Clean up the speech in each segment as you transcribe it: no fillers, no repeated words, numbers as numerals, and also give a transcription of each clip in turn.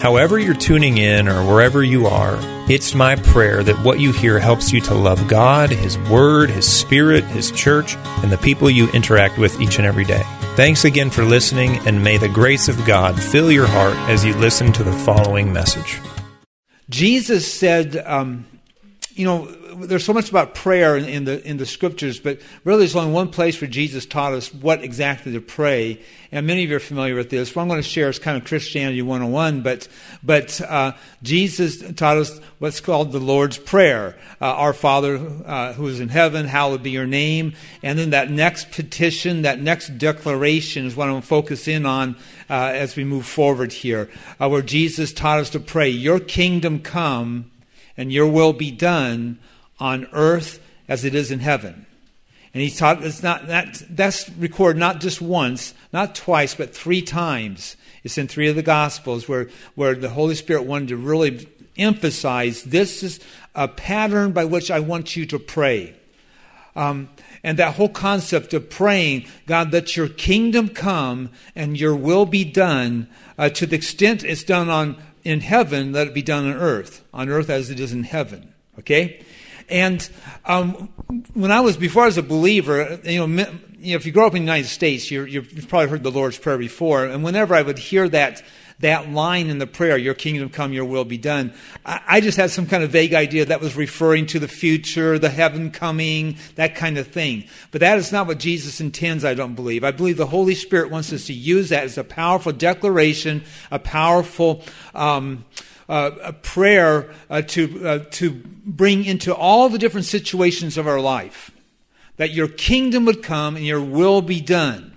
However you're tuning in or wherever you are, it's my prayer that what you hear helps you to love God, His Word, His Spirit, His Church, and the people you interact with each and every day. Thanks again for listening, and may the grace of God fill your heart as you listen to the following message. Jesus said, there's so much about prayer in the Scriptures, but really there's only one place where Jesus taught us what exactly to pray. And many of you are familiar with this. What I'm going to share is kind of Christianity 101, but Jesus taught us what's called the Lord's Prayer. Our Father who is in heaven, hallowed be your name. And then that next petition, that next declaration is what I'm going to focus in on as we move forward here, where Jesus taught us to pray, your kingdom come and your will be done on earth as it is in heaven. And he taught it's not that that's recorded not just once, not twice, but three times. It's in three of the Gospels where the Holy Spirit wanted to really emphasize this is a pattern by which I want you to pray. And that whole concept of praying, God, let your kingdom come and your will be done, to the extent it's done in heaven, let it be done on earth as it is in heaven. Okay? And before I was a believer, if you grow up in the United States, you've probably heard the Lord's Prayer before. And whenever I would hear that line in the prayer, your kingdom come, your will be done, I just had some kind of vague idea that was referring to the future, the heaven coming, that kind of thing. But that is not what Jesus intends, I don't believe. I believe the Holy Spirit wants us to use that as a powerful declaration, a powerful a prayer to bring into all the different situations of our life, that your kingdom would come and your will be done.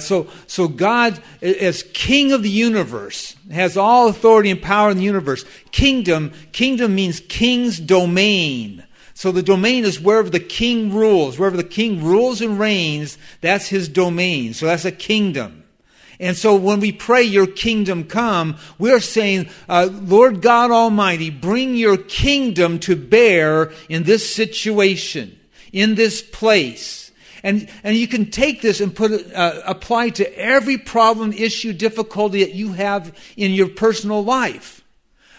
So God, as King of the universe, has all authority and power in the universe. Kingdom means king's domain. So the domain is wherever the king rules. Wherever the king rules and reigns, that's his domain. So that's a kingdom. And so when we pray, your kingdom come, we're saying, Lord God Almighty, bring your kingdom to bear in this situation, in this place. And you can take this and apply to every problem, issue, difficulty that you have in your personal life.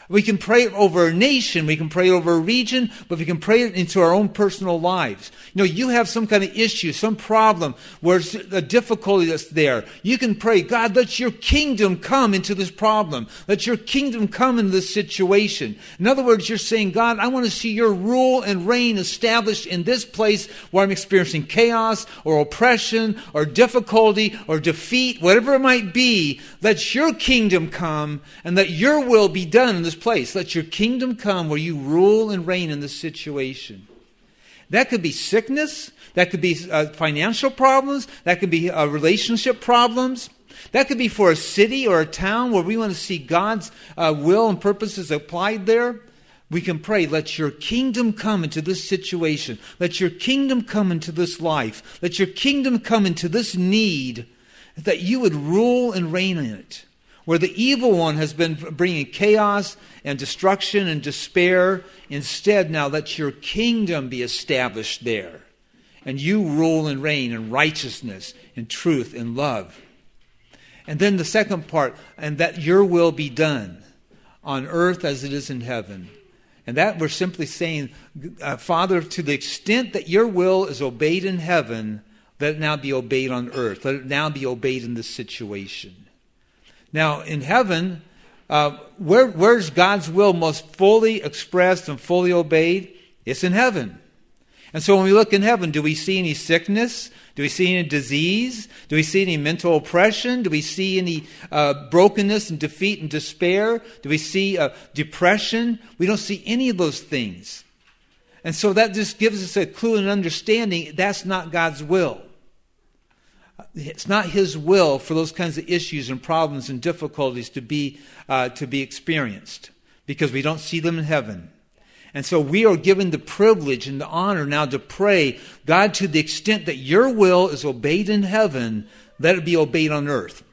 We can pray it over a nation, we can pray it over a region, but we can pray it into our own personal lives. You have some kind of issue, some problem, where it's a difficulty that's there. You can pray, God, let your kingdom come into this problem. Let your kingdom come into this situation. In other words, you're saying, God, I want to see your rule and reign established in this place where I'm experiencing chaos or oppression or difficulty or defeat, whatever it might be. Let your kingdom come and let your will be done in this place. Let your kingdom come where you rule and reign in this situation. That could be sickness. That could be financial problems. That could be relationship problems. That could be for a city or a town where we want to see God's will and purposes applied there. We can pray, let your kingdom come into this situation. Let your kingdom come into this life. Let your kingdom come into this need, that you would rule and reign in it. Where the evil one has been bringing chaos and destruction and despair, instead now let your kingdom be established there. And you rule and reign in righteousness, in truth, in love. And then the second part, and that your will be done on earth as it is in heaven. And that we're simply saying, Father, to the extent that your will is obeyed in heaven, let it now be obeyed on earth. Let it now be obeyed in this situation. Now, in heaven, where's God's will most fully expressed and fully obeyed? It's in heaven. And so when we look in heaven, do we see any sickness? Do we see any disease? Do we see any mental oppression? Do we see any brokenness and defeat and despair? Do we see depression? We don't see any of those things. And so that just gives us a clue and understanding that's not God's will. It's not his will for those kinds of issues and problems and difficulties to be experienced, because we don't see them in heaven. And so we are given the privilege and the honor now to pray, God, to the extent that your will is obeyed in heaven, let it be obeyed on earth.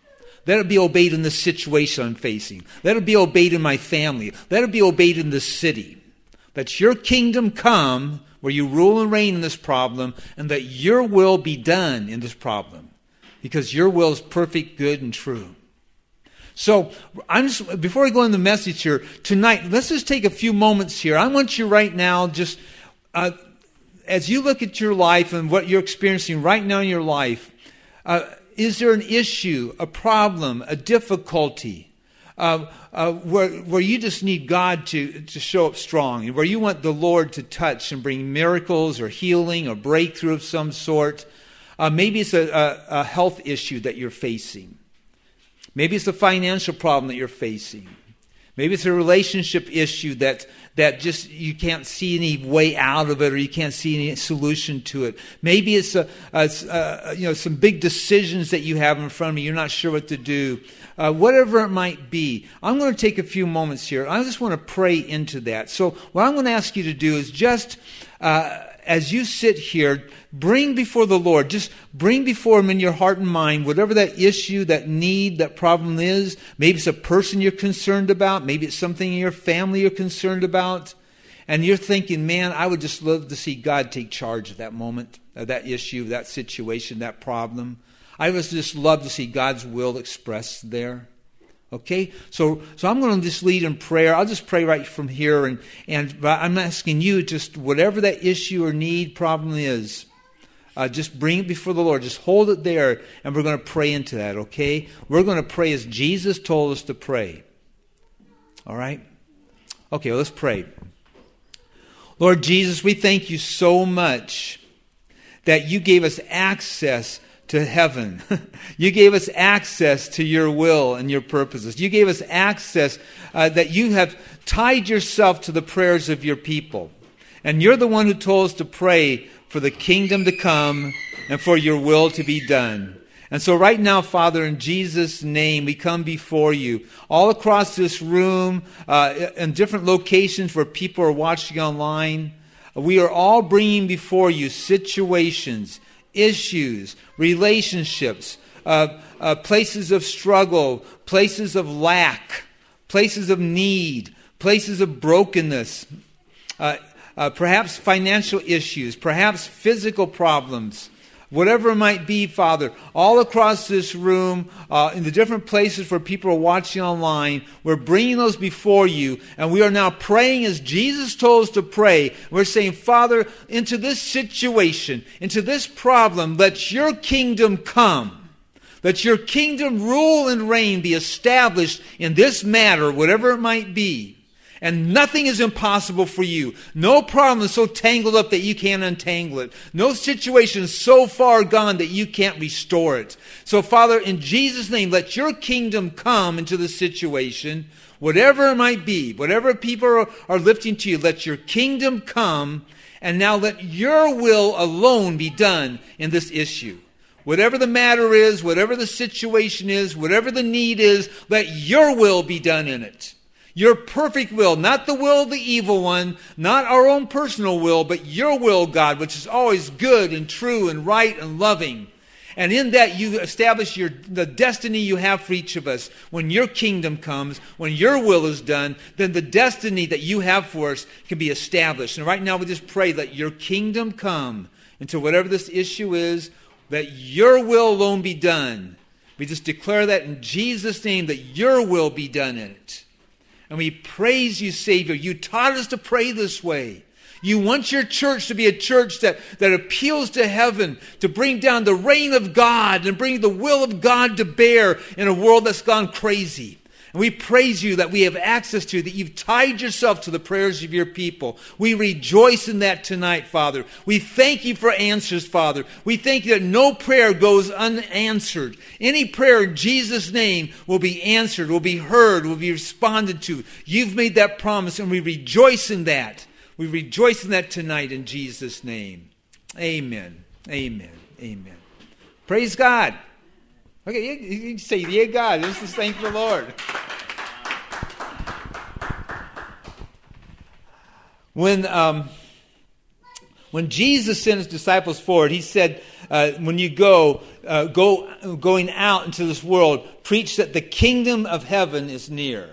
Let it be obeyed in the situation I'm facing. Let it be obeyed in my family. Let it be obeyed in this city. Let your kingdom come where you rule and reign in this problem, and that your will be done in this problem, because your will is perfect, good, and true. So before I go into the message here tonight, let's just take a few moments here. I want you right now, just as you look at your life and what you're experiencing right now in your life, is there an issue, a problem, a difficulty, where you just need God to show up strong, and where you want the Lord to touch and bring miracles or healing or breakthrough of some sort? Maybe it's a health issue that you're facing. Maybe it's a financial problem that you're facing. Maybe it's a relationship issue that just you can't see any way out of it, or you can't see any solution to it. Maybe it's some big decisions that you have in front of you. You're not sure what to do. Whatever it might be, I'm going to take a few moments here. I just want to pray into that. So what I'm going to ask you to do is just, as you sit here, bring before the Lord, just bring before him in your heart and mind whatever that issue, that need, that problem is. Maybe it's a person you're concerned about. Maybe it's something in your family you're concerned about. And you're thinking, man, I would just love to see God take charge of that moment, of that issue, that situation, that problem. I would just love to see God's will expressed there. Okay, so I'm going to just lead in prayer. I'll just pray right from here, and I'm asking you, just whatever that issue or need, problem is, just bring it before the Lord. Just hold it there, and we're going to pray into that, okay? We're going to pray as Jesus told us to pray. All right? Okay, well, let's pray. Lord Jesus, we thank you so much that you gave us access to heaven. You gave us access to your will and your purposes. You gave us access that you have tied yourself to the prayers of your people. And you're the one who told us to pray for the kingdom to come and for your will to be done. And so right now, Father, in Jesus' name, we come before you. All across this room, in different locations where people are watching online, we are all bringing before you situations, issues, relationships, places of struggle, places of lack, places of need, places of brokenness, perhaps financial issues, perhaps physical problems, whatever it might be, Father. All across this room, in the different places where people are watching online, we're bringing those before you, and we are now praying as Jesus told us to pray. We're saying, Father, into this situation, into this problem, let your kingdom come. Let your kingdom rule and reign be established in this matter, whatever it might be. And nothing is impossible for you. No problem is so tangled up that you can't untangle it. No situation is so far gone that you can't restore it. So, Father, in Jesus' name, let your kingdom come into the situation, whatever it might be, whatever people are lifting to you, let your kingdom come, and now let your will alone be done in this issue. Whatever the matter is, whatever the situation is, whatever the need is, let your will be done in it. Your perfect will, not the will of the evil one, not our own personal will, but your will, God, which is always good and true and right and loving. And in that you establish the destiny you have for each of us. When your kingdom comes, when your will is done, then the destiny that you have for us can be established. And right now we just pray, let your kingdom come into whatever this issue is, let your will alone be done. We just declare that in Jesus' name, that your will be done in it. And we praise you, Savior. You taught us to pray this way. You want your church to be a church that appeals to heaven, to bring down the reign of God and bring the will of God to bear in a world that's gone crazy. And we praise you that we have access to, that you've tied yourself to the prayers of your people. We rejoice in that tonight, Father. We thank you for answers, Father. We thank you that no prayer goes unanswered. Any prayer in Jesus' name will be answered, will be heard, will be responded to. You've made that promise, and we rejoice in that. We rejoice in that tonight in Jesus' name. Amen. Amen. Amen. Praise God. Okay, you can say, yeah, God, let's just thank the Lord. When Jesus sent his disciples forward, he said, when you go out into this world, preach that the kingdom of heaven is near.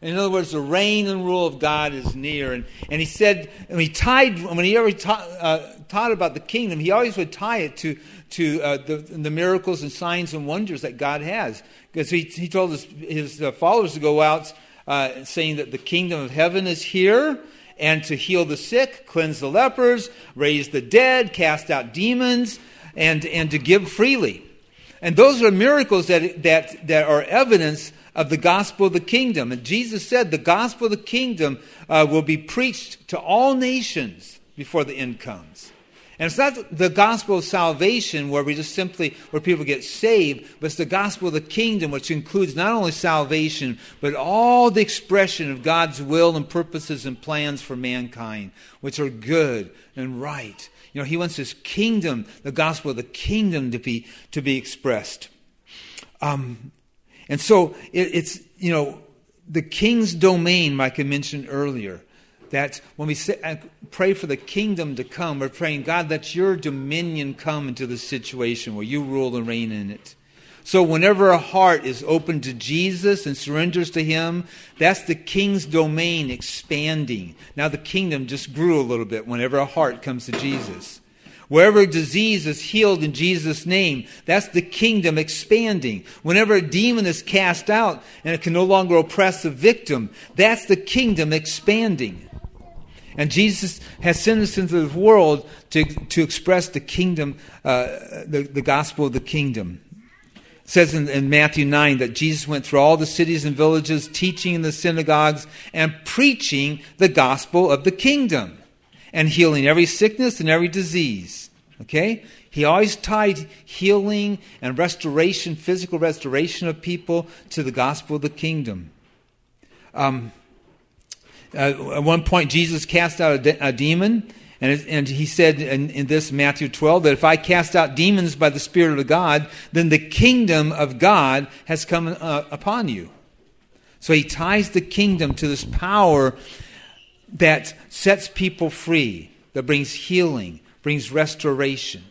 In other words, the reign and rule of God is near. And he said, and he tied, when he ever taught about the kingdom, he always would tie it to the miracles and signs and wonders that God has. Because he told his followers to go out saying that the kingdom of heaven is here, and to heal the sick, cleanse the lepers, raise the dead, cast out demons, and to give freely. And those are miracles that are evidence of the gospel of the kingdom. And Jesus said the gospel of the kingdom will be preached to all nations before the end comes. And it's not the gospel of salvation where people get saved, but it's the gospel of the kingdom, which includes not only salvation, but all the expression of God's will and purposes and plans for mankind, which are good and right. You know, he wants his kingdom, the gospel of the kingdom, to be expressed. And so it's, you know, the king's domain, like I mentioned earlier. That when we pray for the kingdom to come, we're praying, God, let your dominion come into this situation where you rule and reign in it. So whenever a heart is open to Jesus and surrenders to him, that's the king's domain expanding. Now the kingdom just grew a little bit whenever a heart comes to Jesus. Wherever disease is healed in Jesus' name, that's the kingdom expanding. Whenever a demon is cast out and it can no longer oppress the victim, that's the kingdom expanding. And Jesus has sent us into the world to express the kingdom, the gospel of the kingdom. It says in Matthew 9 that Jesus went through all the cities and villages, teaching in the synagogues and preaching the gospel of the kingdom and healing every sickness and every disease. Okay? He always tied healing and restoration, physical restoration of people, to the gospel of the kingdom. At one point, Jesus cast out a demon, and he said in this Matthew 12 that if I cast out demons by the Spirit of God, then the kingdom of God has come upon you. So he ties the kingdom to this power that sets people free, that brings healing, brings restoration.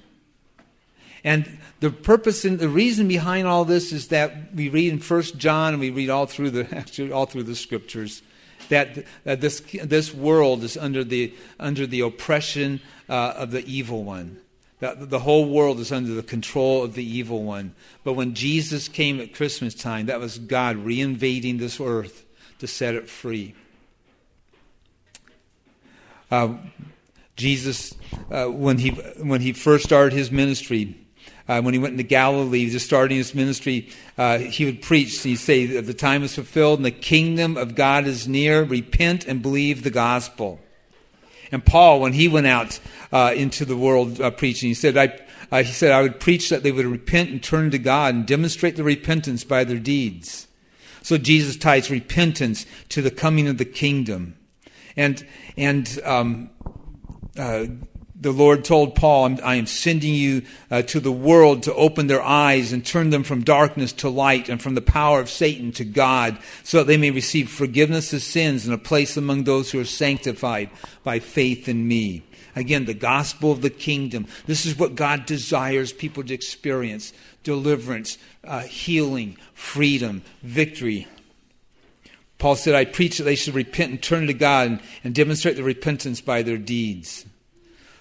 And the purpose and the reason behind all this is that we read in 1 John, and we read all through the scriptures, that this world is under the oppression of the evil one. The whole world is under the control of the evil one. But when Jesus came at Christmas time, that was God reinvading this earth to set it free. Jesus, when he first started his ministry, when he went into Galilee, just starting his ministry, he would preach. He'd say, the time is fulfilled and the kingdom of God is near. Repent and believe the gospel. And Paul, when he went out into the world preaching, he said, I would preach that they would repent and turn to God and demonstrate their repentance by their deeds. So Jesus ties repentance to the coming of the kingdom. And the Lord told Paul, I am sending you to the world to open their eyes and turn them from darkness to light and from the power of Satan to God, so that they may receive forgiveness of sins and a place among those who are sanctified by faith in me. Again, the gospel of the kingdom. This is what God desires people to experience: deliverance, healing, freedom, victory. Paul said, I preach that they should repent and turn to God and demonstrate their repentance by their deeds.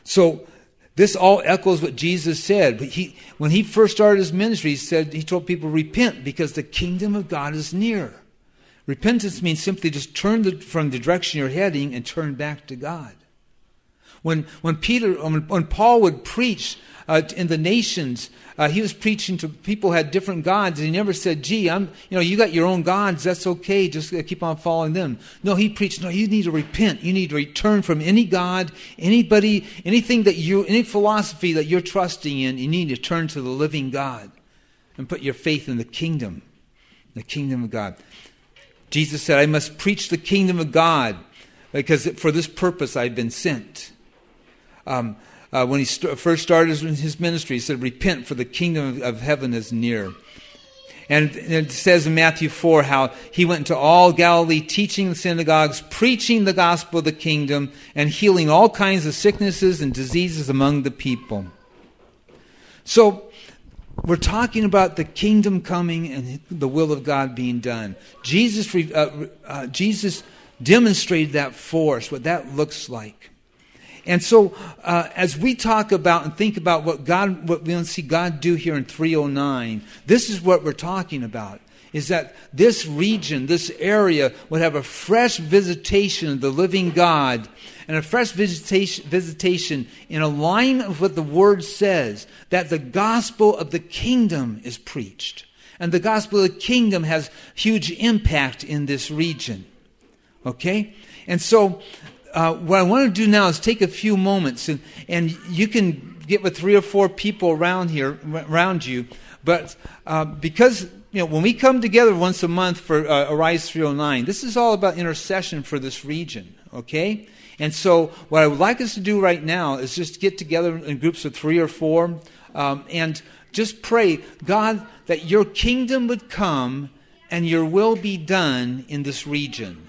So this all echoes what Jesus said. But when he first started his ministry, he told people, repent because the kingdom of God is near. Repentance means simply just turn from the direction you're heading and turn back to God. When Paul would preach in the nations, he was preaching to people who had different gods, and he never said, "Gee, you got your own gods. That's okay. Just keep on following them." No, he preached, "No, you need to repent. You need to return from any god, anybody, anything that any philosophy that you're trusting in. You need to turn to the living God, and put your faith in the kingdom of God." Jesus said, "I must preach the kingdom of God, because for this purpose I've been sent." When he first started his ministry, he said, repent for the kingdom of heaven is near. And it says in Matthew 4 how he went into all Galilee, teaching the synagogues, preaching the gospel of the kingdom, and healing all kinds of sicknesses and diseases among the people. So we're talking about the kingdom coming and the will of God being done. Jesus demonstrated that for us, what that looks like. And so as we talk about and think about what we want to see God do here in 309, this is what we're talking about, is that this region, this area, would have a fresh visitation of the living God and a fresh visitation in a line of what the Word says, that the gospel of the kingdom is preached. And the gospel of the kingdom has huge impact in this region. Okay? And so what I want to do now is take a few moments, and you can get with 3 or 4 people around you. But because when we come together once a month for Arise 309, this is all about intercession for this region, okay? And so what I would like us to do right now is just get together in groups of 3 or 4 and just pray, God, that your kingdom would come and your will be done in this region.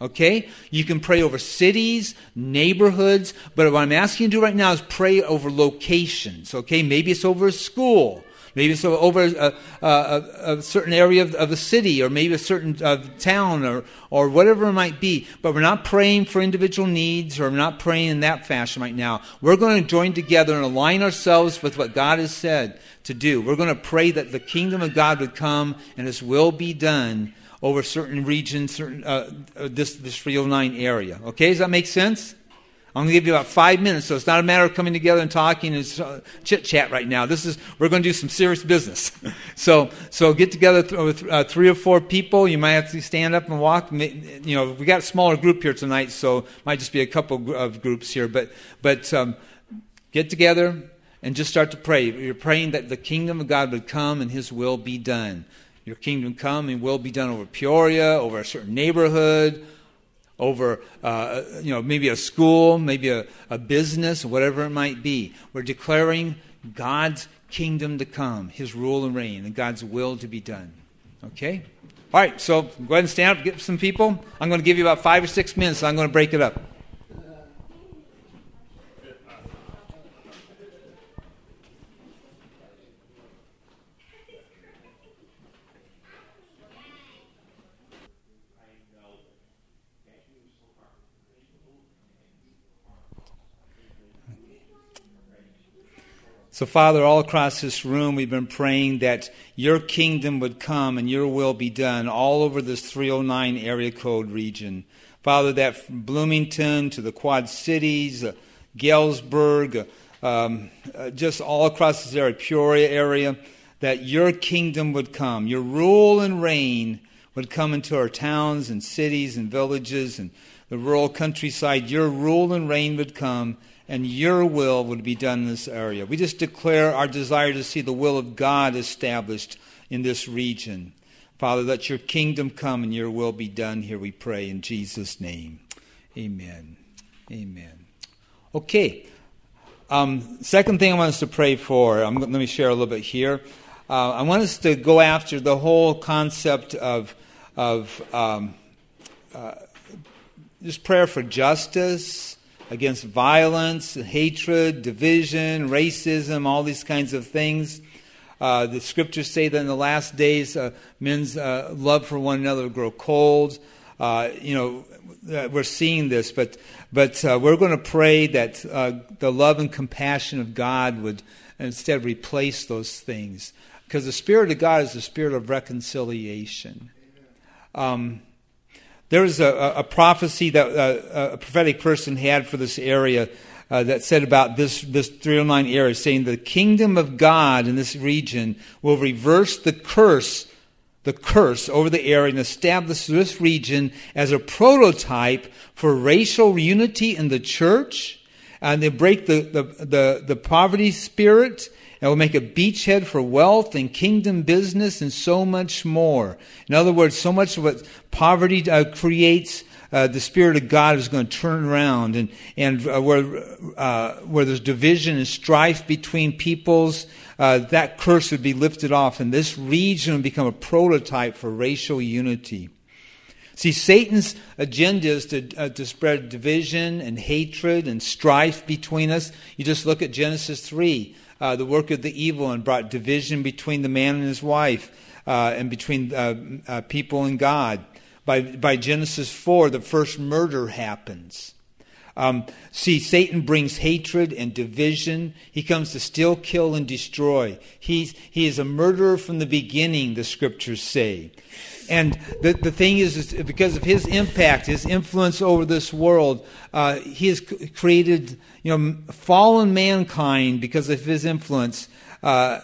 Okay? You can pray over cities, neighborhoods, but what I'm asking you to do right now is pray over locations. Okay? Maybe it's over a school. Maybe it's over a certain area of the city, or maybe a certain town, or whatever it might be. But we're not praying for individual needs, or we're not praying in that fashion right now. We're going to join together and align ourselves with what God has said to do. We're going to pray that the kingdom of God would come and His will be done over certain regions, this 309 area. Okay, does that make sense? I'm going to give you about 5 minutes, so it's not a matter of coming together and talking and chit-chat right now. We're going to do some serious business. So get together with 3 or 4 people. You might have to stand up and walk. We got a smaller group here tonight, so it might just be a couple of groups here. But get together and just start to pray. You're praying that the kingdom of God would come and His will be done. Your kingdom come and will be done over Peoria, over a certain neighborhood, over maybe a school, maybe a business, whatever it might be. We're declaring God's kingdom to come, His rule and reign, and God's will to be done. Okay? All right, so go ahead and stand up, get some people. I'm going to give you about 5 or 6 minutes, and I'm going to break it up. So, Father, all across this room, we've been praying that your kingdom would come and your will be done all over this 309 area code region. Father, that from Bloomington to the Quad Cities, Galesburg, just all across this area, Peoria area, that your kingdom would come. Your rule and reign would come into our towns and cities and villages and the rural countryside. Your rule and reign would come, and your will would be done in this area. We just declare our desire to see the will of God established in this region. Father, let your kingdom come and your will be done here, we pray in Jesus' name. Amen. Amen. Okay. Second thing I want us to pray for, let me share a little bit here. I want us to go after the whole concept of this prayer for justice, against violence, hatred, division, racism, all these kinds of things. The scriptures say that in the last days, men's love for one another will grow cold. We're seeing this, but we're going to pray that the love and compassion of God would instead replace those things, because the Spirit of God is the Spirit of reconciliation. There was a prophecy that a prophetic person had for this area that said about this 309 area, saying the kingdom of God in this region will reverse the curse over the area, and establish this region as a prototype for racial unity in the church. And they break the poverty spirit, and will make a beachhead for wealth and kingdom business and so much more. In other words, so much of what poverty creates the Spirit of God is going to turn around, and where there's division and strife between peoples, that curse would be lifted off, and this region would become a prototype for racial unity. See, Satan's agenda is to spread division and hatred and strife between us. You just look at Genesis 3, the work of the evil one brought division between the man and his wife, and between people and God. By Genesis 4, the first murder happens. See, Satan brings hatred and division. He comes to steal, kill, and destroy. He is a murderer from the beginning, the Scriptures say. And the thing is because of his impact, his influence over this world, he has created, fallen mankind because of his influence. The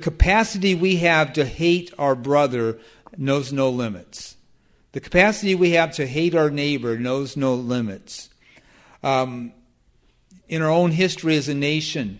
capacity we have to hate our brother knows no limits. The capacity we have to hate our neighbor knows no limits. In our own history as a nation,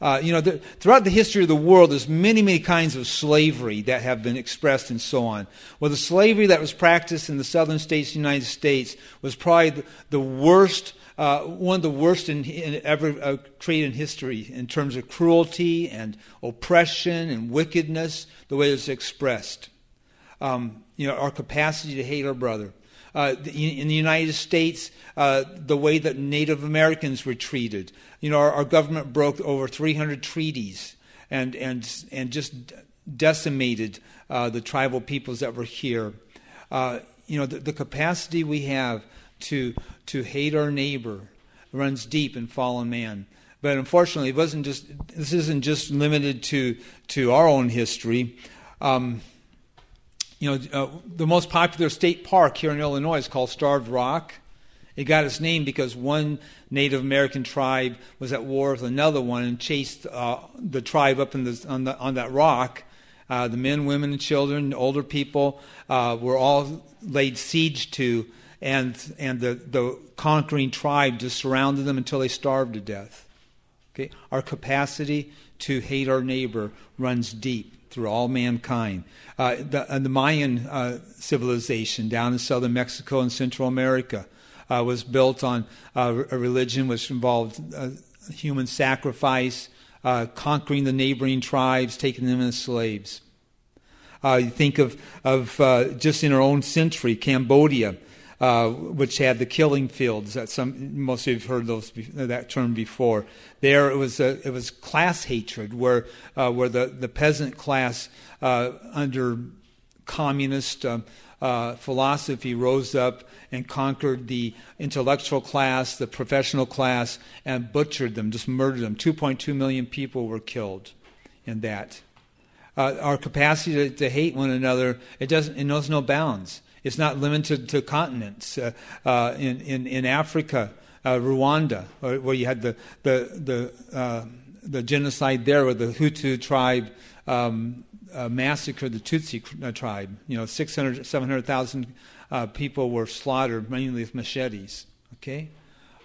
throughout the history of the world, there's many, many kinds of slavery that have been expressed and so on. Well, the slavery that was practiced in the southern states of the United States was probably the worst, one of the worst in ever created in history in terms of cruelty and oppression and wickedness, the way it's expressed. Our capacity to hate our brother. In the United States, the way that Native Americans were treated. Our government broke over 300 treaties and just decimated the tribal peoples that were here. The capacity we have to hate our neighbor runs deep in fallen man. But unfortunately, this isn't just limited to our own history. The most popular state park here in Illinois is called Starved Rock. It got its name because one Native American tribe was at war with another one and chased the tribe up on that rock. The men, women, and children, older people, were all laid siege to, and the conquering tribe just surrounded them until they starved to death. Okay, our capacity to hate our neighbor runs deep through all mankind. The Mayan civilization down in southern Mexico and Central America was built on a religion which involved human sacrifice, conquering the neighboring tribes, taking them as slaves. You think of just in our own century, Cambodia, which had the killing fields. Most of you have heard that term before. There it was class hatred, where the peasant class under communist philosophy rose up and conquered the intellectual class, the professional class, and butchered them, just murdered them. 2.2 million people were killed in that. Our capacity to hate one another, it knows no bounds. It's not limited to continents. In Africa, Rwanda, where you had the genocide there, where the Hutu tribe massacred the Tutsi tribe. 600,000, 700,000 people were slaughtered, mainly with machetes. Okay,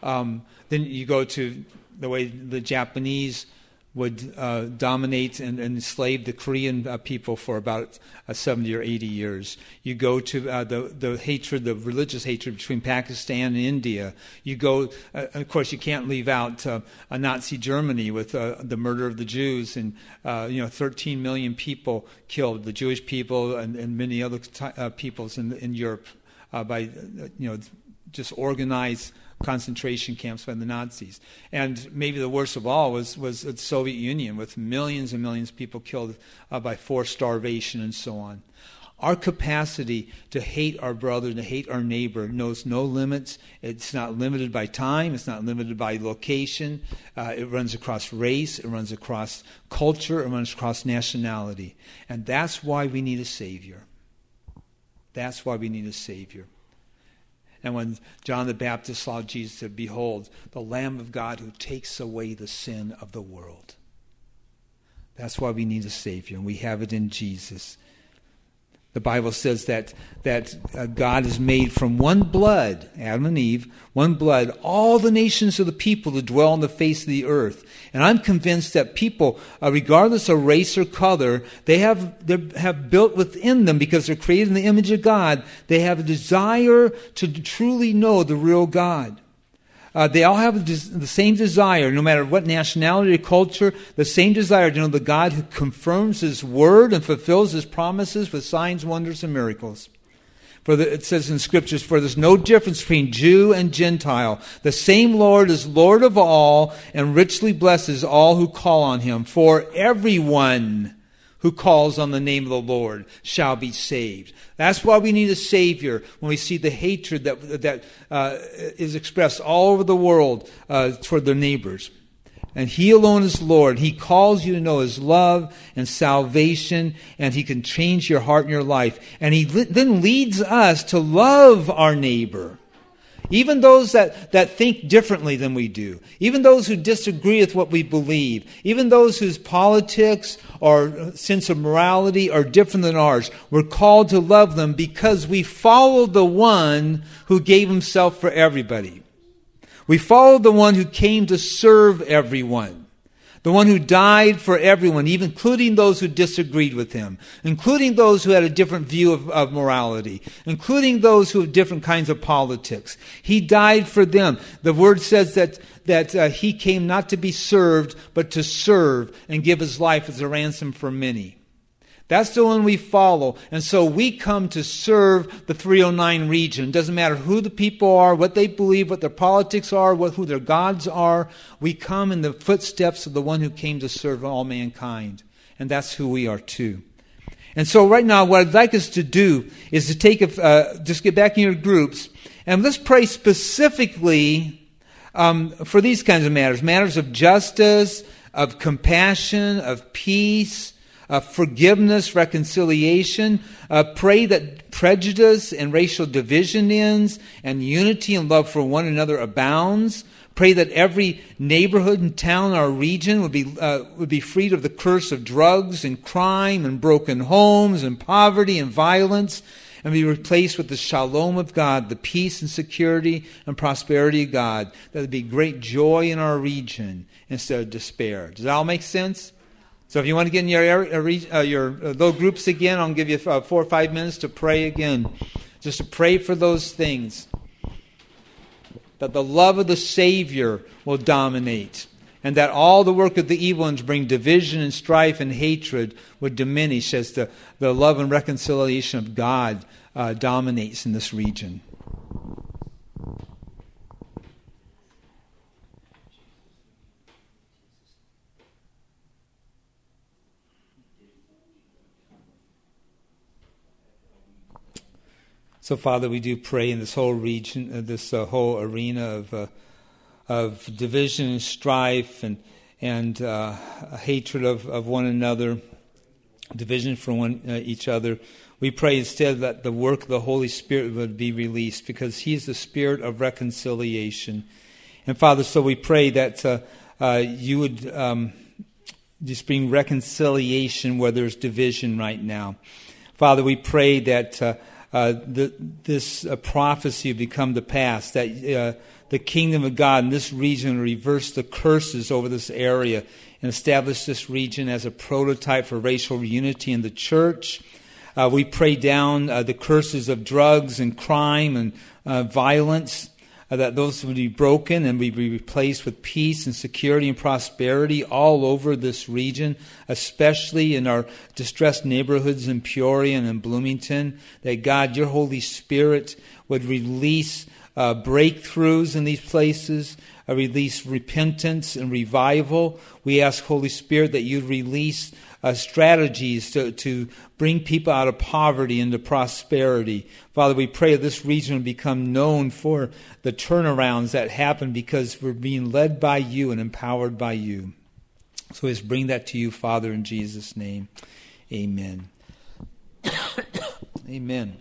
then you go to the way the Japanese would dominate and enslave the Korean people for about 70 or 80 years. You go to the religious hatred between Pakistan and India. You go, of course, you can't leave out Nazi Germany with the murder of the Jews and 13 million people killed, the Jewish people and many other peoples in Europe by just organized concentration camps by the Nazis. And maybe the worst of all was the Soviet Union, with millions and millions of people killed by forced starvation and so on. Our capacity to hate our brother, to hate our neighbor, knows no limits. It's not limited by time. It's not limited by location. It runs across race. It runs across culture. It runs across nationality. And that's why we need a Savior. That's why we need a Savior. And when John the Baptist saw Jesus, he said, "Behold, the Lamb of God who takes away the sin of the world." That's why we need a Savior, and we have it in Jesus. The Bible says that God has made from one blood, Adam and Eve, one blood, all the nations of the people to dwell on the face of the earth. And I'm convinced that people, regardless of race or color, they have built within them, because they're created in the image of God, they have a desire to truly know the real God. They all have the same desire, no matter what nationality or culture, the same desire to know the God who confirms His Word and fulfills His promises with signs, wonders, and miracles. It says in Scriptures, for there's no difference between Jew and Gentile. The same Lord is Lord of all and richly blesses all who call on Him. For everyone who calls on the name of the Lord shall be saved. That's why we need a Savior. When we see the hatred that is expressed all over the world toward their neighbors. And He alone is Lord. He calls you to know His love and salvation, and He can change your heart and your life. And He then leads us to love our neighbor. Even those that think differently than we do, even those who disagree with what we believe, even those whose politics or sense of morality are different than ours, we're called to love them because we follow the one who gave Himself for everybody. We follow the one who came to serve everyone. The one who died for everyone, even including those who disagreed with Him, including those who had a different view of morality, including those who have different kinds of politics. He died for them. The Word says that He came not to be served, but to serve and give His life as a ransom for many. That's the one we follow. And so we come to serve the 309 region. It doesn't matter who the people are, what they believe, what their politics are, who their gods are. We come in the footsteps of the one who came to serve all mankind. And that's who we are too. And so right now what I'd like us to do is to just get back in your groups. And let's pray specifically for these kinds of matters. Matters of justice, of compassion, of peace, forgiveness, reconciliation. Pray that prejudice and racial division ends, and unity and love for one another abounds. Pray that every neighborhood and town in our region would be freed of the curse of drugs and crime and broken homes and poverty and violence, and be replaced with the shalom of God, the peace and security and prosperity of God. That would be great joy in our region instead of despair. Does that all make sense? So if you want to get in your little groups again, I'll give you 4 or 5 minutes to pray again. Just to pray for those things. That the love of the Savior will dominate. And that all the work of the evil ones bring division and strife and hatred would diminish as the love and reconciliation of God dominates in this region. So, Father, we do pray in this whole region, this whole arena of division and strife and hatred of one another, division for each other. We pray instead that the work of the Holy Spirit would be released, because He is the Spirit of reconciliation. And, Father, so we pray that You would just bring reconciliation where there's division right now. Father, we pray that this prophecy become the past, that the kingdom of God in this region reverse the curses over this area and establish this region as a prototype for racial unity in the church. We pray down the curses of drugs and crime and violence, that those would be broken and be replaced with peace and security and prosperity all over this region, especially in our distressed neighborhoods in Peoria and in Bloomington, that God, Your Holy Spirit would release breakthroughs in these places, release repentance and revival. We ask, Holy Spirit, that You release strategies to bring people out of poverty into prosperity. Father, we pray this region become known for the turnarounds that happen because we're being led by You and empowered by You. So we just bring that to You, Father, in Jesus' name. Amen. Amen.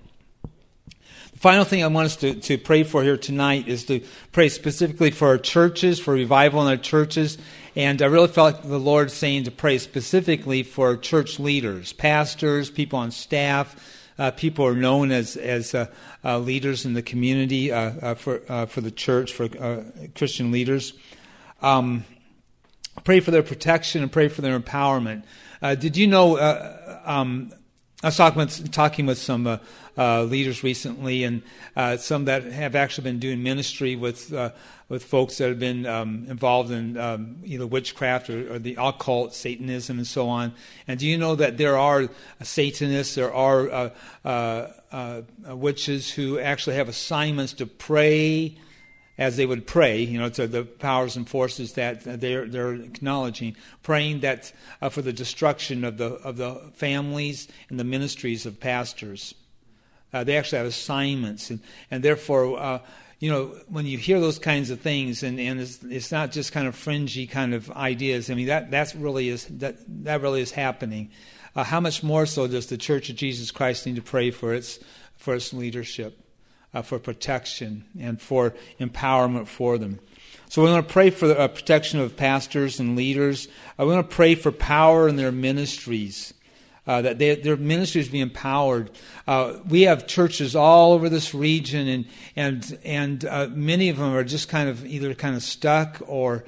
The final thing I want us to pray for here tonight is to pray specifically for our churches, for revival in our churches. And I really felt like the Lord saying to pray specifically for church leaders, pastors, people on staff, People are known as leaders in the community for the church, for Christian leaders. Pray for their protection and pray for their empowerment. Did you know? I was talking with some leaders recently, and some that have actually been doing ministry with folks that have been involved in either witchcraft or the occult, Satanism, and so on. And do you know that there are Satanists, there are witches who actually have assignments to pray as they would pray, to the powers and forces that they're acknowledging, praying that for the destruction of the families and the ministries of pastors. They actually have assignments, and therefore, when you hear those kinds of things, and it's not just kind of fringy kind of ideas. I mean, that really is happening. How much more so does the Church of Jesus Christ need to pray for its leadership? For protection and for empowerment for them. So we're going to pray for the protection of pastors and leaders. We're going to pray for power in their ministries, that their ministries be empowered. We have churches all over this region, and many of them are just kind of either kind of stuck or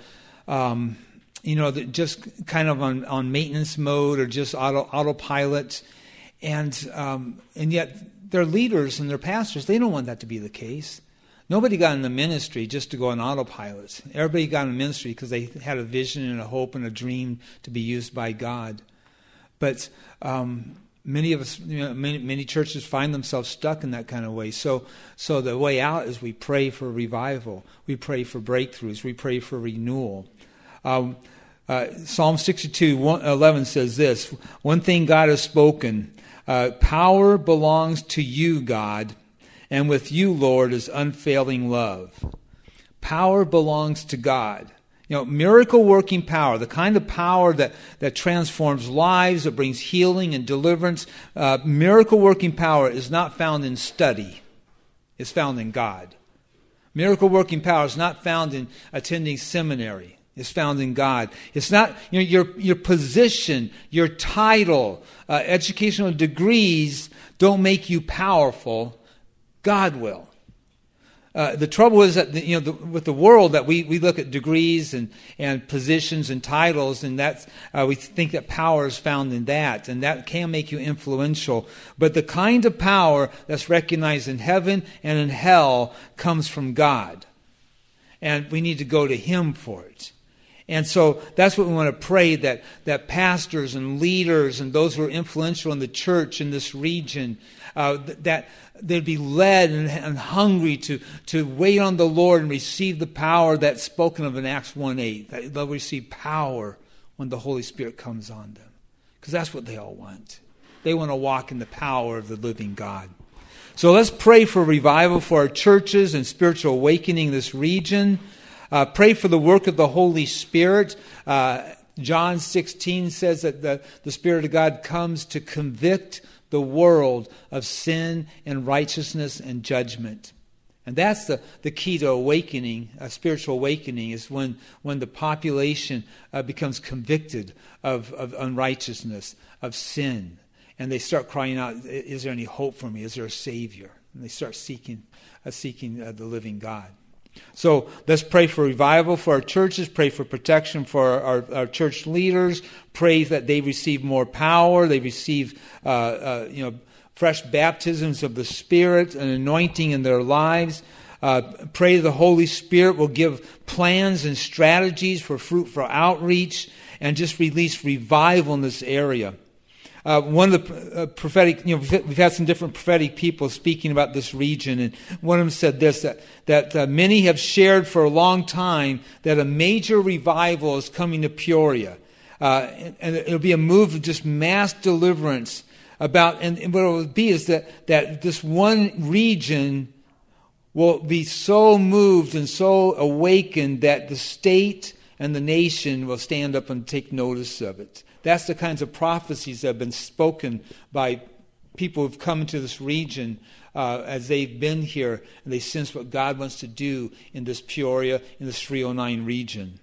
just kind of on maintenance mode or just autopilot, and yet. Their leaders and their pastors, they don't want that to be the case. Nobody got in the ministry just to go on autopilot. Everybody got in the ministry because they had a vision and a hope and a dream to be used by God. But many of us, many churches find themselves stuck in that kind of way. So the way out is we pray for revival. We pray for breakthroughs. We pray for renewal. Psalm 62:11 says this, "One thing God has spoken, power belongs to you, God, and with you, Lord, is unfailing love." Power belongs to God. Miracle-working power, the kind of power that transforms lives, that brings healing and deliverance. Miracle-working power is not found in study. It's found in God. Miracle-working power is not found in attending seminary. It's found in God. It's not your position, your title, educational degrees don't make you powerful. God will. The trouble is that with the world that we look at degrees and positions and titles, and that's we think that power is found in that, and that can make you influential. But the kind of power that's recognized in heaven and in hell comes from God, and we need to go to Him for it. And so that's what we want to pray, that pastors and leaders and those who are influential in the church in this region, that they'd be led and hungry to wait on the Lord and receive the power that's spoken of in Acts 1:8. That they'll receive power when the Holy Spirit comes on them. Because that's what they all want. They want to walk in the power of the living God. So let's pray for revival for our churches and spiritual awakening in this region. Pray for the work of the Holy Spirit. John 16 says that the Spirit of God comes to convict the world of sin and righteousness and judgment. And that's the key to awakening, spiritual awakening, is when the population becomes convicted of unrighteousness, of sin. And they start crying out, "Is there any hope for me? Is there a Savior?" And they start seeking the living God. So let's pray for revival for our churches, pray for protection for our church leaders, pray that they receive more power, they receive fresh baptisms of the Spirit and anointing in their lives. Pray the Holy Spirit will give plans and strategies for fruitful outreach and just release revival in this area. One of the prophetic, we've had some different prophetic people speaking about this region, and one of them said this, that many have shared for a long time that a major revival is coming to Peoria. And it'll be a move of just mass deliverance and what it will be is that this one region will be so moved and so awakened that the state and the nation will stand up and take notice of it. That's the kinds of prophecies that have been spoken by people who've come into this region as they've been here, and they sense what God wants to do in this Peoria, in this 309 region.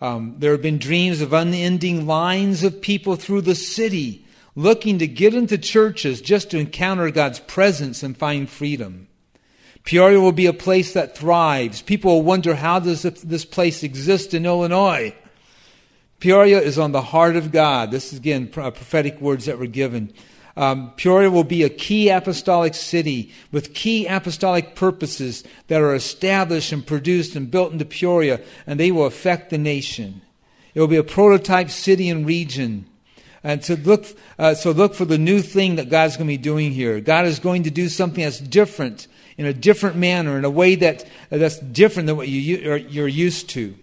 There have been dreams of unending lines of people through the city, looking to get into churches just to encounter God's presence and find freedom. Peoria will be a place that thrives. People will wonder, how does this place exist in Illinois? Peoria is on the heart of God. This is, again, prophetic words that were given. Peoria will be a key apostolic city with key apostolic purposes that are established and produced and built into Peoria, and they will affect the nation. It will be a prototype city and region. And to look for the new thing that God's going to be doing here. God is going to do something that's different, in a different manner, in a way that's different than what you're used to.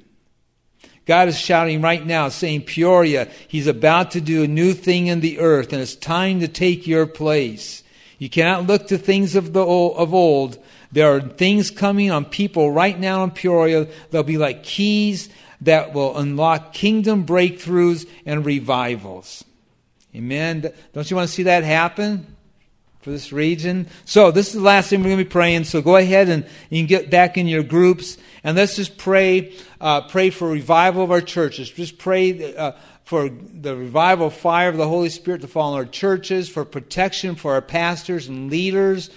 God is shouting right now, saying, Peoria, he's about to do a new thing in the earth, and it's time to take your place. You cannot look to things of old. There are things coming on people right now in Peoria. They'll be like keys that will unlock kingdom breakthroughs and revivals. Amen. Don't you want to see that happen for this region? So this is the last thing we're going to be praying. So go ahead and you can get back in your groups. And let's just pray for revival of our churches. Just pray for the revival fire of the Holy Spirit to fall on our churches, for protection for our pastors and leaders.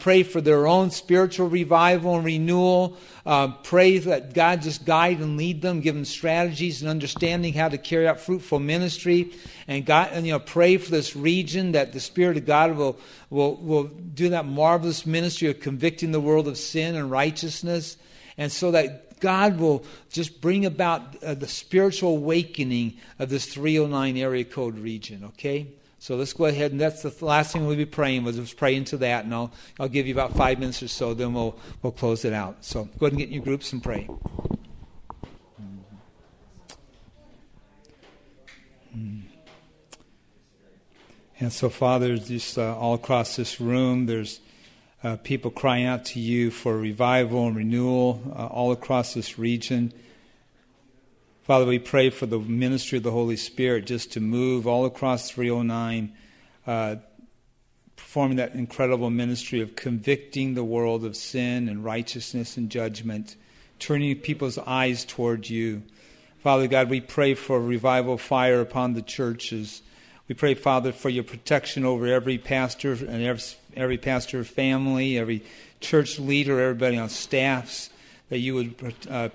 Pray for their own spiritual revival and renewal. Pray that God just guide and lead them, give them strategies and understanding how to carry out fruitful ministry. And God, pray for this region that the Spirit of God will do that marvelous ministry of convicting the world of sin and righteousness. And so that God will just bring about the spiritual awakening of this 309 area code region, okay? So let's go ahead, and that's the last thing we'll be praying, was just pray into that, and I'll give you about 5 minutes or so, then we'll close it out. So go ahead and get in your groups and pray. And so, Father, just all across this room, there's people crying out to you for revival and renewal all across this region. Father, we pray for the ministry of the Holy Spirit just to move all across 309, performing that incredible ministry of convicting the world of sin and righteousness and judgment, turning people's eyes toward you. Father God, we pray for revival fire upon the churches. We pray, Father, for your protection over every pastor and every pastor family, every church leader, everybody on staffs, that you would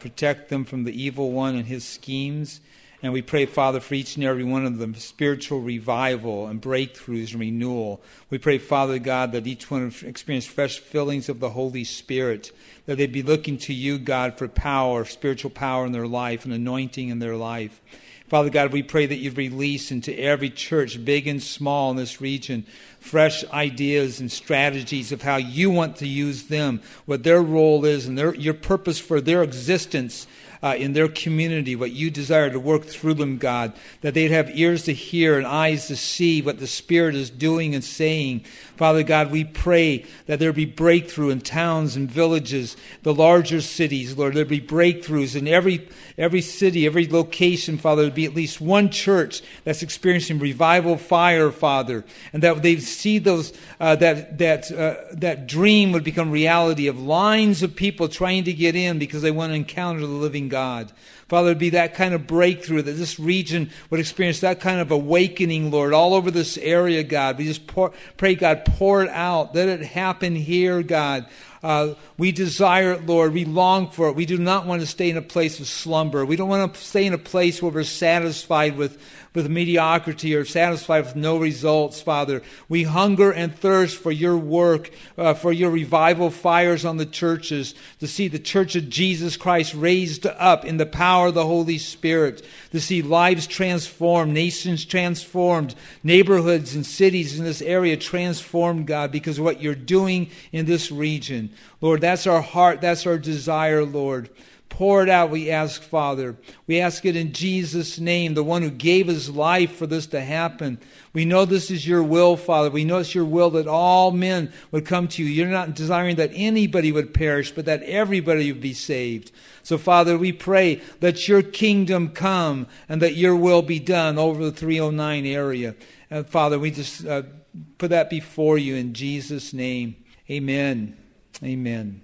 protect them from the evil one and his schemes. And we pray, Father, for each and every one of them, spiritual revival and breakthroughs and renewal. We pray, Father God, that each one experience fresh fillings of the Holy Spirit, that they'd be looking to you, God, for power, spiritual power in their life and anointing in their life. Father God, we pray that you'd release into every church, big and small in this region, fresh ideas and strategies of how you want to use them, what their role is and your purpose for their existence in their community, what you desire to work through them, God, that they'd have ears to hear and eyes to see what the Spirit is doing and saying. Father God, we pray that there be breakthrough in towns and villages, the larger cities, Lord, there be breakthroughs in every city, every location, Father, there'd be at least one church that's experiencing revival fire, Father, and that they see those that dream would become reality of lines of people trying to get in because they want to encounter the living God. Father, it'd be that kind of breakthrough that this region would experience, that kind of awakening, Lord, all over this area, God. We just pray, God, pour it out. Let it happen here, God. We desire it, Lord. We long for it. We do not want to stay in a place of slumber. We don't want to stay in a place where we're satisfied with mediocrity or satisfied with no results, Father. We hunger and thirst for your work, for your revival fires on the churches, to see the church of Jesus Christ raised up in the power of the Holy Spirit, to see lives transformed, nations transformed, neighborhoods and cities in this area transformed, God, because of what you're doing in this region. Lord, that's our heart, that's our desire, Lord. Pour it out, we ask, Father. We ask it in Jesus' name, the one who gave his life for this to happen. We know this is your will, Father. We know it's your will that all men would come to you. You're not desiring that anybody would perish, but that everybody would be saved. So, Father, we pray that your kingdom come and that your will be done over the 309 area. And, Father, we just put that before you in Jesus' name. Amen. Amen.